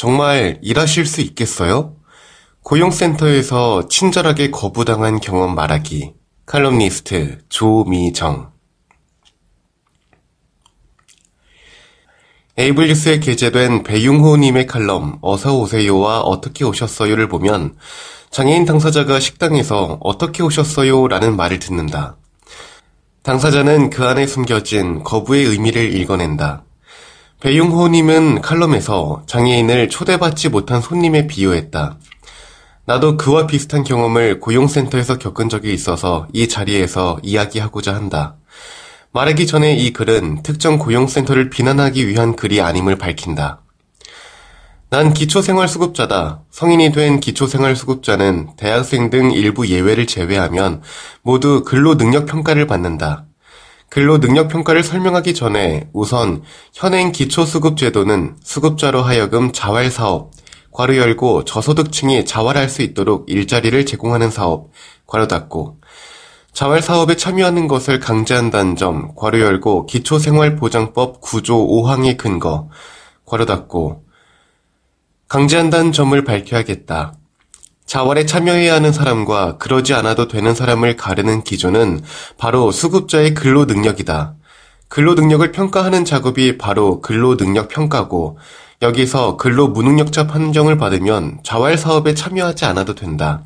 정말 일하실 수 있겠어요? 고용센터에서 친절하게 거부당한 경험 말하기. 칼럼니스트 조미정. 에이블뉴스에 게재된 배용호님의 칼럼 어서오세요와 어떻게 오셨어요를 보면 장애인 당사자가 식당에서 어떻게 오셨어요 라는 말을 듣는다. 당사자는 그 안에 숨겨진 거부의 의미를 읽어낸다. 배용호님은 칼럼에서 장애인을 초대받지 못한 손님에 비유했다. 나도 그와 비슷한 경험을 고용센터에서 겪은 적이 있어서 이 자리에서 이야기하고자 한다. 말하기 전에 이 글은 특정 고용센터를 비난하기 위한 글이 아님을 밝힌다. 난 기초생활수급자다. 성인이 된 기초생활수급자는 대학생 등 일부 예외를 제외하면 모두 근로능력평가를 받는다. 근로능력평가를 설명하기 전에 우선 현행 기초수급제도는 수급자로 하여금 자활사업, 괄호 열고 저소득층이 자활할 수 있도록 일자리를 제공하는 사업, 괄호 닫고, 자활사업에 참여하는 것을 강제한다는 점, 괄호 열고 기초생활보장법 9조 5항의 근거, 괄호 닫고, 강제한다는 점을 밝혀야겠다. 자활에 참여해야 하는 사람과 그러지 않아도 되는 사람을 가르는 기준은 바로 수급자의 근로능력이다. 근로능력을 평가하는 작업이 바로 근로능력평가고 여기서 근로무능력자 판정을 받으면 자활사업에 참여하지 않아도 된다.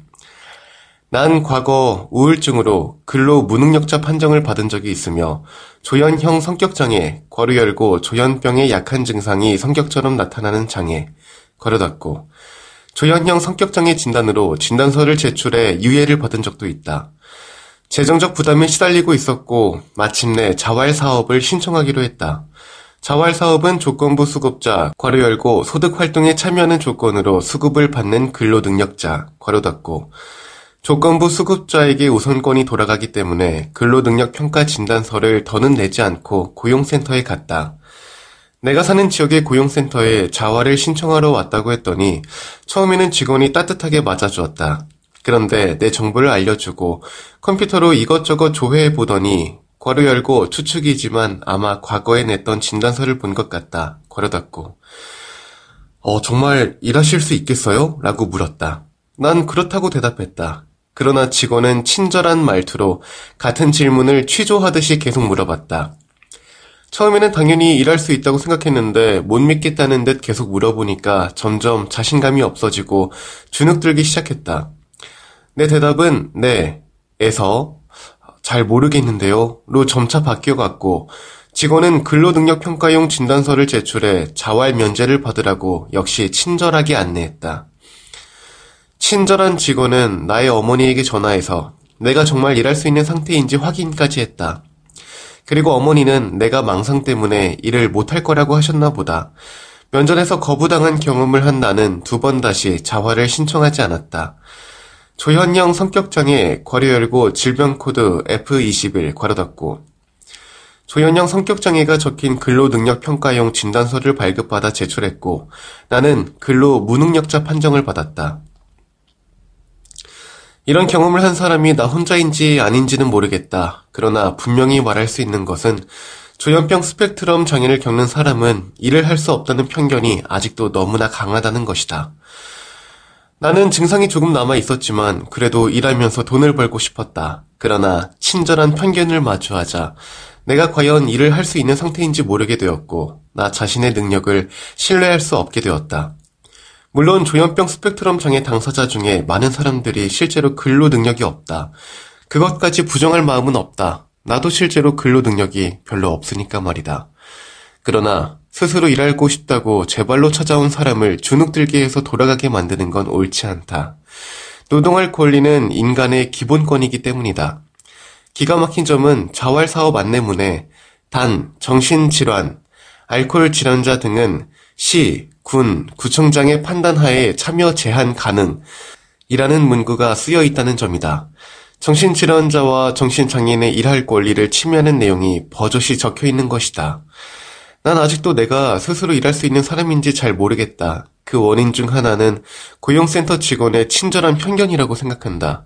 난 과거 우울증으로 근로무능력자 판정을 받은 적이 있으며 조현형 성격장애, 괄호 열고 조현병의 약한 증상이 성격처럼 나타나는 장애, 괄호 닫고 조현형 성격장애 진단으로 진단서를 제출해 유예를 받은 적도 있다. 재정적 부담에 시달리고 있었고 마침내 자활사업을 신청하기로 했다. 자활사업은 조건부 수급자, 괄호 열고 소득활동에 참여하는 조건으로 수급을 받는 근로능력자, 괄호 닫고 조건부 수급자에게 우선권이 돌아가기 때문에 근로능력평가 진단서를 더는 내지 않고 고용센터에 갔다. 내가 사는 지역의 고용센터에 자활을 신청하러 왔다고 했더니 처음에는 직원이 따뜻하게 맞아주었다. 그런데 내 정보를 알려주고 컴퓨터로 이것저것 조회해보더니 괄호 열고 추측이지만 아마 과거에 냈던 진단서를 본 것 같다. 괄호 닫고 정말 일하실 수 있겠어요? 라고 물었다. 난 그렇다고 대답했다. 그러나 직원은 친절한 말투로 같은 질문을 취조하듯이 계속 물어봤다. 처음에는 당연히 일할 수 있다고 생각했는데 못 믿겠다는 듯 계속 물어보니까 점점 자신감이 없어지고 주눅들기 시작했다. 내 대답은 네, 에서 잘 모르겠는데요, 로 점차 바뀌어갔고 직원은 근로능력평가용 진단서를 제출해 자활 면제를 받으라고 역시 친절하게 안내했다. 친절한 직원은 나의 어머니에게 전화해서 내가 정말 일할 수 있는 상태인지 확인까지 했다. 그리고 어머니는 내가 망상 때문에 일을 못할 거라고 하셨나 보다. 면전에서 거부당한 경험을 한 나는 두 번 다시 자활을 신청하지 않았다. 조현형 성격장애, 괄호 열고 질병코드 F21, 괄호 닫고 조현형 성격장애가 적힌 근로능력평가용 진단서를 발급받아 제출했고 나는 근로무능력자 판정을 받았다. 이런 경험을 한 사람이 나 혼자인지 아닌지는 모르겠다. 그러나 분명히 말할 수 있는 것은 조현병 스펙트럼 장애를 겪는 사람은 일을 할 수 없다는 편견이 아직도 너무나 강하다는 것이다. 나는 증상이 조금 남아 있었지만 그래도 일하면서 돈을 벌고 싶었다. 그러나 친절한 편견을 마주하자 내가 과연 일을 할 수 있는 상태인지 모르게 되었고 나 자신의 능력을 신뢰할 수 없게 되었다. 물론 조현병 스펙트럼 장애 당사자 중에 많은 사람들이 실제로 근로 능력이 없다. 그것까지 부정할 마음은 없다. 나도 실제로 근로 능력이 별로 없으니까 말이다. 그러나 스스로 일하고 싶다고 제 발로 찾아온 사람을 주눅들게 해서 돌아가게 만드는 건 옳지 않다. 노동할 권리는 인간의 기본권이기 때문이다. 기가 막힌 점은 자활사업 안내문에 단, 정신질환, 알코올 질환자 등은 시, 군, 구청장의 판단하에 참여 제한 가능 이라는 문구가 쓰여 있다는 점이다. 정신질환자와 정신장애인의 일할 권리를 침해하는 내용이 버젓이 적혀 있는 것이다. 난 아직도 내가 스스로 일할 수 있는 사람인지 잘 모르겠다. 그 원인 중 하나는 고용센터 직원의 친절한 편견이라고 생각한다.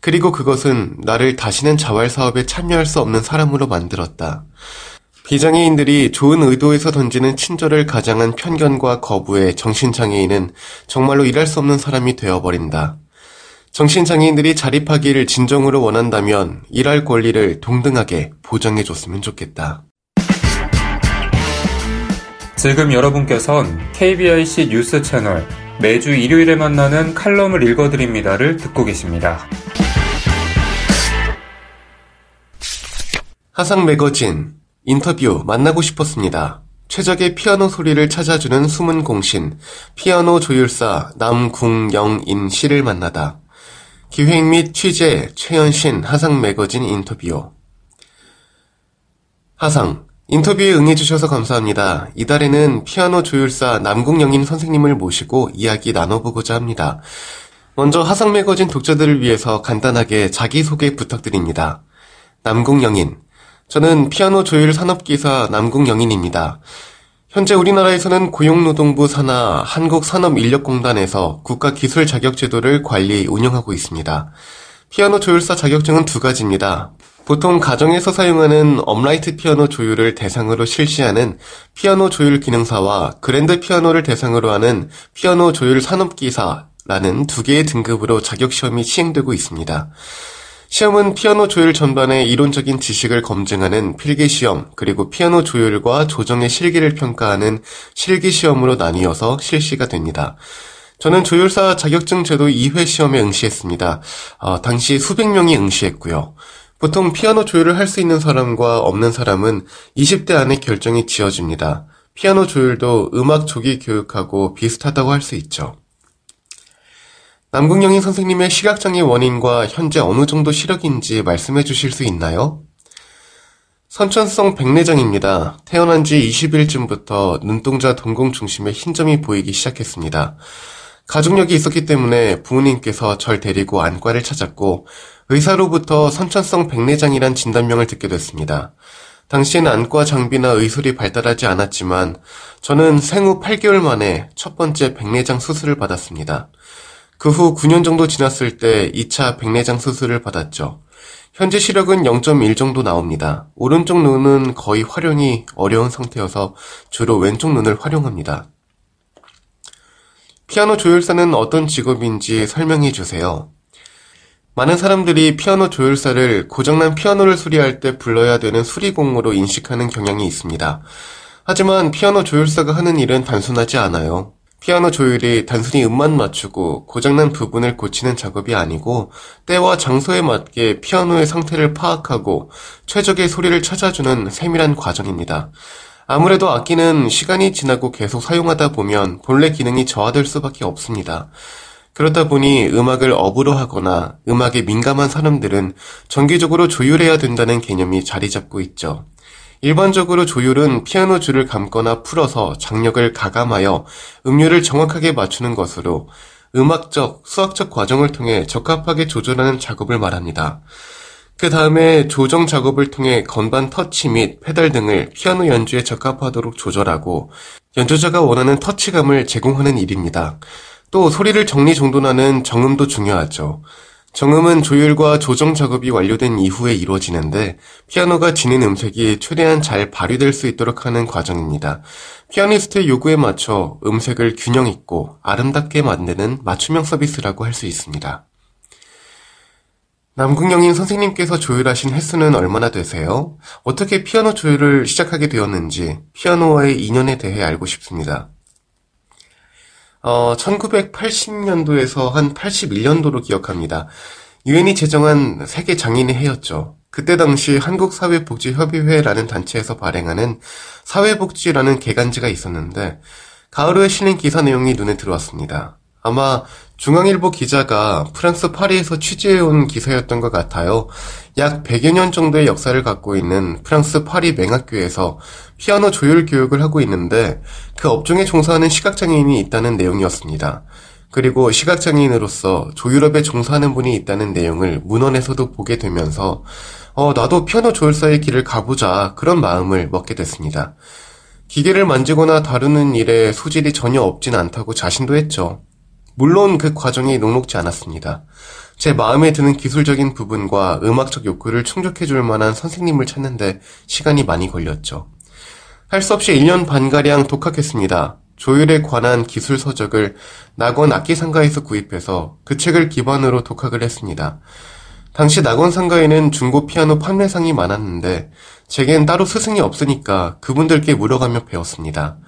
그리고 그것은 나를 다시는 자활사업에 참여할 수 없는 사람으로 만들었다. 비장애인들이 좋은 의도에서 던지는 친절을 가장한 편견과 거부에 정신장애인은 정말로 일할 수 없는 사람이 되어버린다. 정신장애인들이 자립하기를 진정으로 원한다면 일할 권리를 동등하게 보장해줬으면 좋겠다. 지금 여러분께선 KBIC 뉴스 채널 매주 일요일에 만나는 칼럼을 읽어드립니다를 듣고 계십니다. 하상 매거진 인터뷰 만나고 싶었습니다. 최적의 피아노 소리를 찾아주는 숨은 공신, 피아노 조율사 남궁영인 씨를 만나다. 기획 및 취재 최연신 하상 매거진 인터뷰. 하상, 인터뷰에 응해주셔서 감사합니다. 이달에는 피아노 조율사 남궁영인 선생님을 모시고 이야기 나눠보고자 합니다. 먼저 하상 매거진 독자들을 위해서 간단하게 자기소개 부탁드립니다. 남궁영인, 저는 피아노 조율 산업기사 남궁영인입니다. 현재 우리나라에서는 고용노동부 산하 한국산업인력공단에서 국가기술자격제도를 관리, 운영하고 있습니다. 피아노 조율사 자격증은 두 가지입니다. 보통 가정에서 사용하는 업라이트 피아노 조율을 대상으로 실시하는 피아노 조율 기능사와 그랜드 피아노를 대상으로 하는 피아노 조율 산업기사라는 두 개의 등급으로 자격시험이 시행되고 있습니다. 시험은 피아노 조율 전반의 이론적인 지식을 검증하는 필기시험, 그리고 피아노 조율과 조정의 실기를 평가하는 실기시험으로 나뉘어서 실시가 됩니다. 저는 조율사 자격증 제도 2회 시험에 응시했습니다. 당시 수백 명이 응시했고요. 보통 피아노 조율을 할 수 있는 사람과 없는 사람은 20대 안에 결정이 지어집니다. 피아노 조율도 음악 조기 교육하고 비슷하다고 할 수 있죠. 남궁영인 선생님의 시각장애 원인과 현재 어느 정도 시력인지 말씀해 주실 수 있나요? 선천성 백내장입니다. 태어난 지 20일쯤부터 눈동자 동공 중심에 흰점이 보이기 시작했습니다. 가족력이 있었기 때문에 부모님께서 절 데리고 안과를 찾았고 의사로부터 선천성 백내장이란 진단명을 듣게 됐습니다. 당시에는 안과 장비나 의술이 발달하지 않았지만 저는 생후 8개월 만에 첫 번째 백내장 수술을 받았습니다. 그 후 9년 정도 지났을 때 2차 백내장 수술을 받았죠. 현재 시력은 0.1 정도 나옵니다. 오른쪽 눈은 거의 활용이 어려운 상태여서 주로 왼쪽 눈을 활용합니다. 피아노 조율사는 어떤 직업인지 설명해 주세요. 많은 사람들이 피아노 조율사를 고장난 피아노를 수리할 때 불러야 되는 수리공으로 인식하는 경향이 있습니다. 하지만 피아노 조율사가 하는 일은 단순하지 않아요. 피아노 조율이 단순히 음만 맞추고 고장난 부분을 고치는 작업이 아니고 때와 장소에 맞게 피아노의 상태를 파악하고 최적의 소리를 찾아주는 세밀한 과정입니다. 아무래도 악기는 시간이 지나고 계속 사용하다 보면 본래 기능이 저하될 수밖에 없습니다. 그렇다 보니 음악을 업으로 하거나 음악에 민감한 사람들은 정기적으로 조율해야 된다는 개념이 자리 잡고 있죠. 일반적으로 조율은 피아노 줄을 감거나 풀어서 장력을 가감하여 음률을 정확하게 맞추는 것으로 음악적, 수학적 과정을 통해 적합하게 조절하는 작업을 말합니다. 그 다음에 조정 작업을 통해 건반 터치 및 페달 등을 피아노 연주에 적합하도록 조절하고 연주자가 원하는 터치감을 제공하는 일입니다. 또 소리를 정리정돈하는 정음도 중요하죠. 정음은 조율과 조정 작업이 완료된 이후에 이루어지는데 피아노가 지닌 음색이 최대한 잘 발휘될 수 있도록 하는 과정입니다. 피아니스트의 요구에 맞춰 음색을 균형 있고 아름답게 만드는 맞춤형 서비스라고 할 수 있습니다. 남궁영인 선생님께서 조율하신 횟수는 얼마나 되세요? 어떻게 피아노 조율을 시작하게 되었는지 피아노와의 인연에 대해 알고 싶습니다. 1980년도에서 한 81년도로 기억합니다. 유엔이 제정한 세계 장인의 해였죠. 그때 당시 한국사회복지협의회라는 단체에서 발행하는 사회복지라는 개간지가 있었는데 가을호에 실린 기사 내용이 눈에 들어왔습니다. 아마 중앙일보 기자가 프랑스 파리에서 취재해온 기사였던 것 같아요. 약 100여 년 정도의 역사를 갖고 있는 프랑스 파리 맹학교에서 피아노 조율 교육을 하고 있는데 그 업종에 종사하는 시각장애인이 있다는 내용이었습니다. 그리고 시각장애인으로서 조율업에 종사하는 분이 있다는 내용을 문헌에서도 보게 되면서 나도 피아노 조율사의 길을 가보자 그런 마음을 먹게 됐습니다. 기계를 만지거나 다루는 일에 소질이 전혀 없진 않다고 자신도 했죠. 물론 그 과정이 녹록지 않았습니다. 제 마음에 드는 기술적인 부분과 음악적 욕구를 충족해줄 만한 선생님을 찾는데 시간이 많이 걸렸죠. 할 수 없이 1년 반가량 독학했습니다. 조율에 관한 기술 서적을 낙원 악기상가에서 구입해서 그 책을 기반으로 독학을 했습니다. 당시 낙원상가에는 중고 피아노 판매상이 많았는데 제겐 따로 스승이 없으니까 그분들께 물어가며 배웠습니다.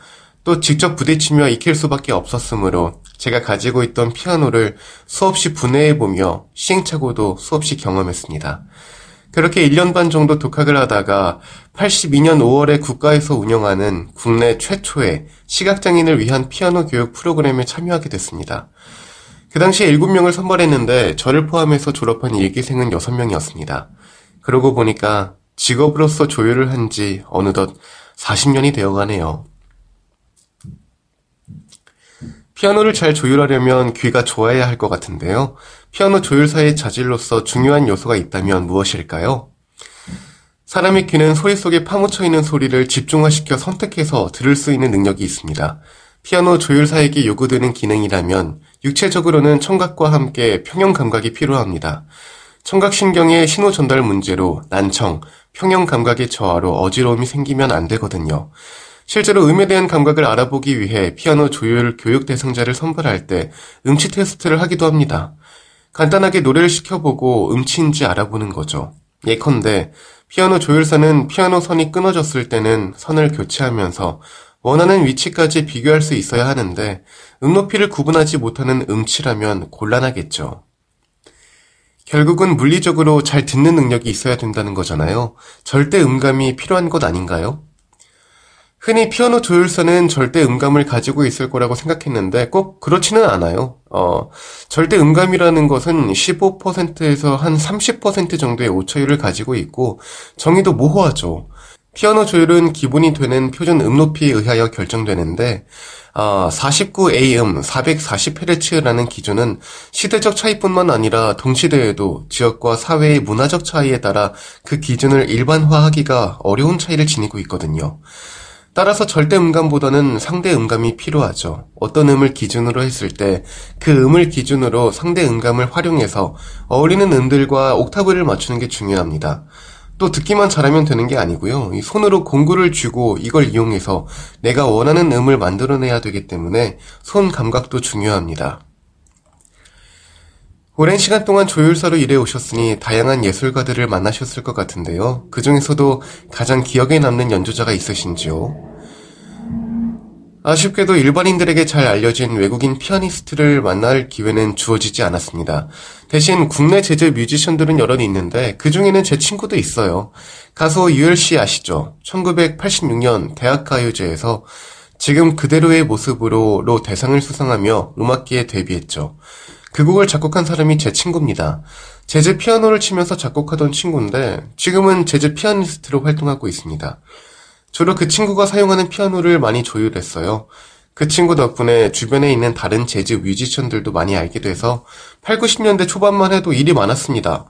또 직접 부딪히며 익힐 수밖에 없었으므로 제가 가지고 있던 피아노를 수없이 분해해보며 시행착오도 수없이 경험했습니다. 그렇게 1년 반 정도 독학을 하다가 82년 5월에 국가에서 운영하는 국내 최초의 시각장애인을 위한 피아노 교육 프로그램에 참여하게 됐습니다. 그 당시에 7명을 선발했는데 저를 포함해서 졸업한 일기생은 6명이었습니다. 그러고 보니까 직업으로서 조율을 한 지 어느덧 40년이 되어가네요. 피아노를 잘 조율하려면 귀가 좋아야 할 것 같은데요. 피아노 조율사의 자질로서 중요한 요소가 있다면 무엇일까요? 사람의 귀는 소리 속에 파묻혀 있는 소리를 집중화시켜 선택해서 들을 수 있는 능력이 있습니다. 피아노 조율사에게 요구되는 기능이라면 육체적으로는 청각과 함께 평형감각이 필요합니다. 청각신경의 신호 전달 문제로 난청, 평형감각의 저하로 어지러움이 생기면 안 되거든요. 실제로 음에 대한 감각을 알아보기 위해 피아노 조율 교육 대상자를 선발할 때 음치 테스트를 하기도 합니다. 간단하게 노래를 시켜보고 음치인지 알아보는 거죠. 예컨대 피아노 조율사는 피아노 선이 끊어졌을 때는 선을 교체하면서 원하는 위치까지 비교할 수 있어야 하는데 음높이를 구분하지 못하는 음치라면 곤란하겠죠. 결국은 물리적으로 잘 듣는 능력이 있어야 된다는 거잖아요. 절대 음감이 필요한 것 아닌가요? 흔히 피아노 조율사는 절대 음감을 가지고 있을 거라고 생각했는데 꼭 그렇지는 않아요. 절대 음감이라는 것은 15%에서 한 30% 정도의 오차율을 가지고 있고 정의도 모호하죠. 피아노 조율은 기본이 되는 표준 음높이에 의하여 결정되는데 49AM 440Hz라는 기준은 시대적 차이뿐만 아니라 동시대에도 지역과 사회의 문화적 차이에 따라 그 기준을 일반화하기가 어려운 차이를 지니고 있거든요. 따라서 절대 음감보다는 상대 음감이 필요하죠. 어떤 음을 기준으로 했을 때 그 음을 기준으로 상대 음감을 활용해서 어울리는 음들과 옥타브를 맞추는 게 중요합니다. 또 듣기만 잘하면 되는 게 아니고요. 이 손으로 공구를 쥐고 이걸 이용해서 내가 원하는 음을 만들어내야 되기 때문에 손 감각도 중요합니다. 오랜 시간 동안 조율사로 일해오셨으니 다양한 예술가들을 만나셨을 것 같은데요. 그 중에서도 가장 기억에 남는 연주자가 있으신지요? 아쉽게도 일반인들에게 잘 알려진 외국인 피아니스트를 만날 기회는 주어지지 않았습니다. 대신 국내 재즈 뮤지션들은 여럿 있는데 그중에는 제 친구도 있어요. 가수 유얼 씨 아시죠? 1986년 대학가요제에서 지금 그대로의 모습으로로 대상을 수상하며 음악계에 데뷔했죠. 그 곡을 작곡한 사람이 제 친구입니다. 재즈 피아노를 치면서 작곡하던 친구인데 지금은 재즈 피아니스트로 활동하고 있습니다. 주로 그 친구가 사용하는 피아노를 많이 조율했어요. 그 친구 덕분에 주변에 있는 다른 재즈 뮤지션들도 많이 알게 돼서 80-90년대 초반만 해도 일이 많았습니다.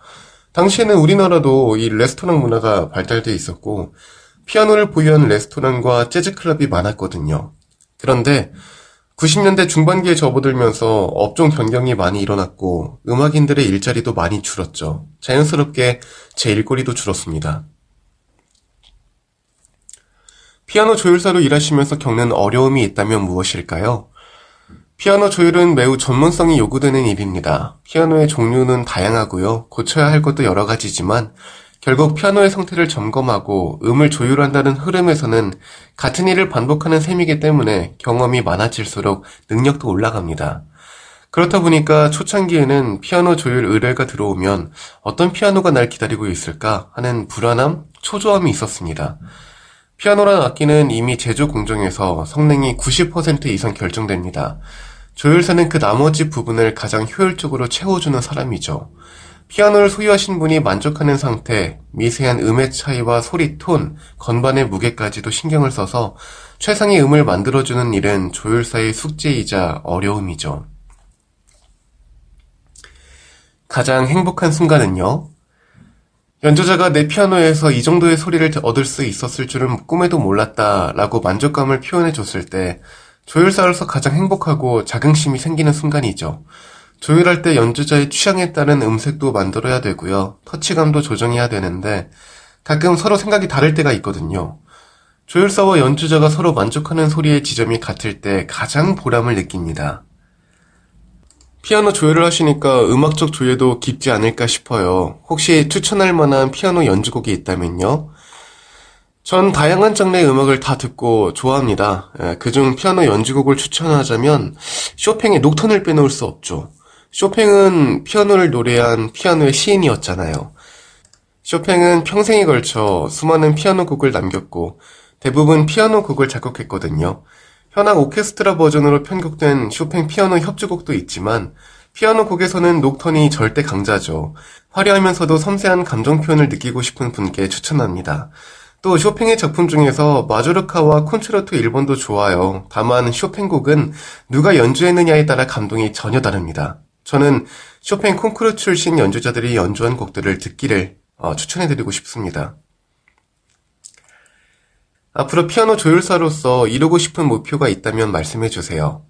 당시에는 우리나라도 이 레스토랑 문화가 발달돼 있었고 피아노를 보유한 레스토랑과 재즈클럽이 많았거든요. 그런데 90년대 중반기에 접어들면서 업종 변경이 많이 일어났고 음악인들의 일자리도 많이 줄었죠. 자연스럽게 제 일거리도 줄었습니다. 피아노 조율사로 일하시면서 겪는 어려움이 있다면 무엇일까요? 피아노 조율은 매우 전문성이 요구되는 일입니다. 피아노의 종류는 다양하고요. 고쳐야 할 것도 여러 가지지만 결국 피아노의 상태를 점검하고 음을 조율한다는 흐름에서는 같은 일을 반복하는 셈이기 때문에 경험이 많아질수록 능력도 올라갑니다. 그렇다 보니까 초창기에는 피아노 조율 의뢰가 들어오면 어떤 피아노가 날 기다리고 있을까 하는 불안함, 초조함이 있었습니다. 피아노란 악기는 이미 제조 공정에서 성능이 90% 이상 결정됩니다. 조율사는 그 나머지 부분을 가장 효율적으로 채워주는 사람이죠. 피아노를 소유하신 분이 만족하는 상태, 미세한 음의 차이와 소리 톤, 건반의 무게까지도 신경을 써서 최상의 음을 만들어주는 일은 조율사의 숙제이자 어려움이죠. 가장 행복한 순간은요? 연주자가 내 피아노에서 이 정도의 소리를 얻을 수 있었을 줄은 꿈에도 몰랐다 라고 만족감을 표현해줬을 때 조율사로서 가장 행복하고 자긍심이 생기는 순간이죠. 조율할 때 연주자의 취향에 따른 음색도 만들어야 되고요. 터치감도 조정해야 되는데 가끔 서로 생각이 다를 때가 있거든요. 조율사와 연주자가 서로 만족하는 소리의 지점이 같을 때 가장 보람을 느낍니다. 피아노 조율을 하시니까 음악적 조예도 깊지 않을까 싶어요. 혹시 추천할 만한 피아노 연주곡이 있다면요? 전 다양한 장르의 음악을 다 듣고 좋아합니다. 그중 피아노 연주곡을 추천하자면 쇼팽의 녹턴을 빼놓을 수 없죠. 쇼팽은 피아노를 노래한 피아노의 시인이었잖아요. 쇼팽은 평생에 걸쳐 수많은 피아노 곡을 남겼고 대부분 피아노 곡을 작곡했거든요. 현악 오케스트라 버전으로 편곡된 쇼팽 피아노 협주곡도 있지만 피아노 곡에서는 녹턴이 절대 강자죠. 화려하면서도 섬세한 감정 표현을 느끼고 싶은 분께 추천합니다. 또 쇼팽의 작품 중에서 마조르카와 콘체르토 1번도 좋아요. 다만 쇼팽 곡은 누가 연주했느냐에 따라 감동이 전혀 다릅니다. 저는 쇼팽 콩쿠르 출신 연주자들이 연주한 곡들을 듣기를 추천해드리고 싶습니다. 앞으로 피아노 조율사로서 이루고 싶은 목표가 있다면 말씀해주세요.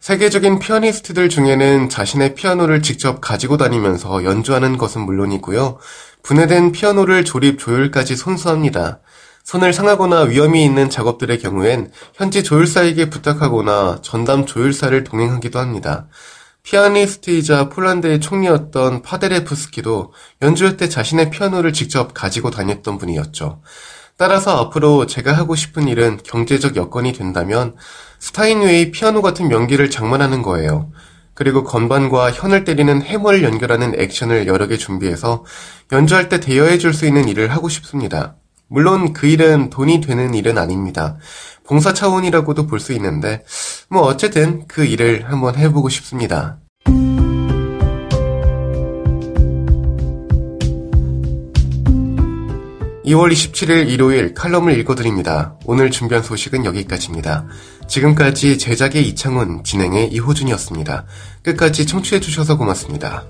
세계적인 피아니스트들 중에는 자신의 피아노를 직접 가지고 다니면서 연주하는 것은 물론이고요. 분해된 피아노를 조립, 조율까지 손수합니다. 손을 상하거나 위험이 있는 작업들의 경우엔 현지 조율사에게 부탁하거나 전담 조율사를 동행하기도 합니다. 피아니스트이자 폴란드의 총리였던 파데레프스키도 연주할 때 자신의 피아노를 직접 가지고 다녔던 분이었죠. 따라서 앞으로 제가 하고 싶은 일은 경제적 여건이 된다면 스타인웨이 피아노 같은 명기를 장만하는 거예요. 그리고 건반과 현을 때리는 해머를 연결하는 액션을 여러 개 준비해서 연주할 때 대여해 줄 수 있는 일을 하고 싶습니다. 물론 그 일은 돈이 되는 일은 아닙니다. 봉사 차원이라고도 볼 수 있는데 뭐 어쨌든 그 일을 한번 해보고 싶습니다. (목소리) 2월 27일 일요일 칼럼을 읽어드립니다. 오늘 준비한 소식은 여기까지입니다. 지금까지 제작의 이창훈, 진행의 이호준이었습니다. 끝까지 청취해주셔서 고맙습니다.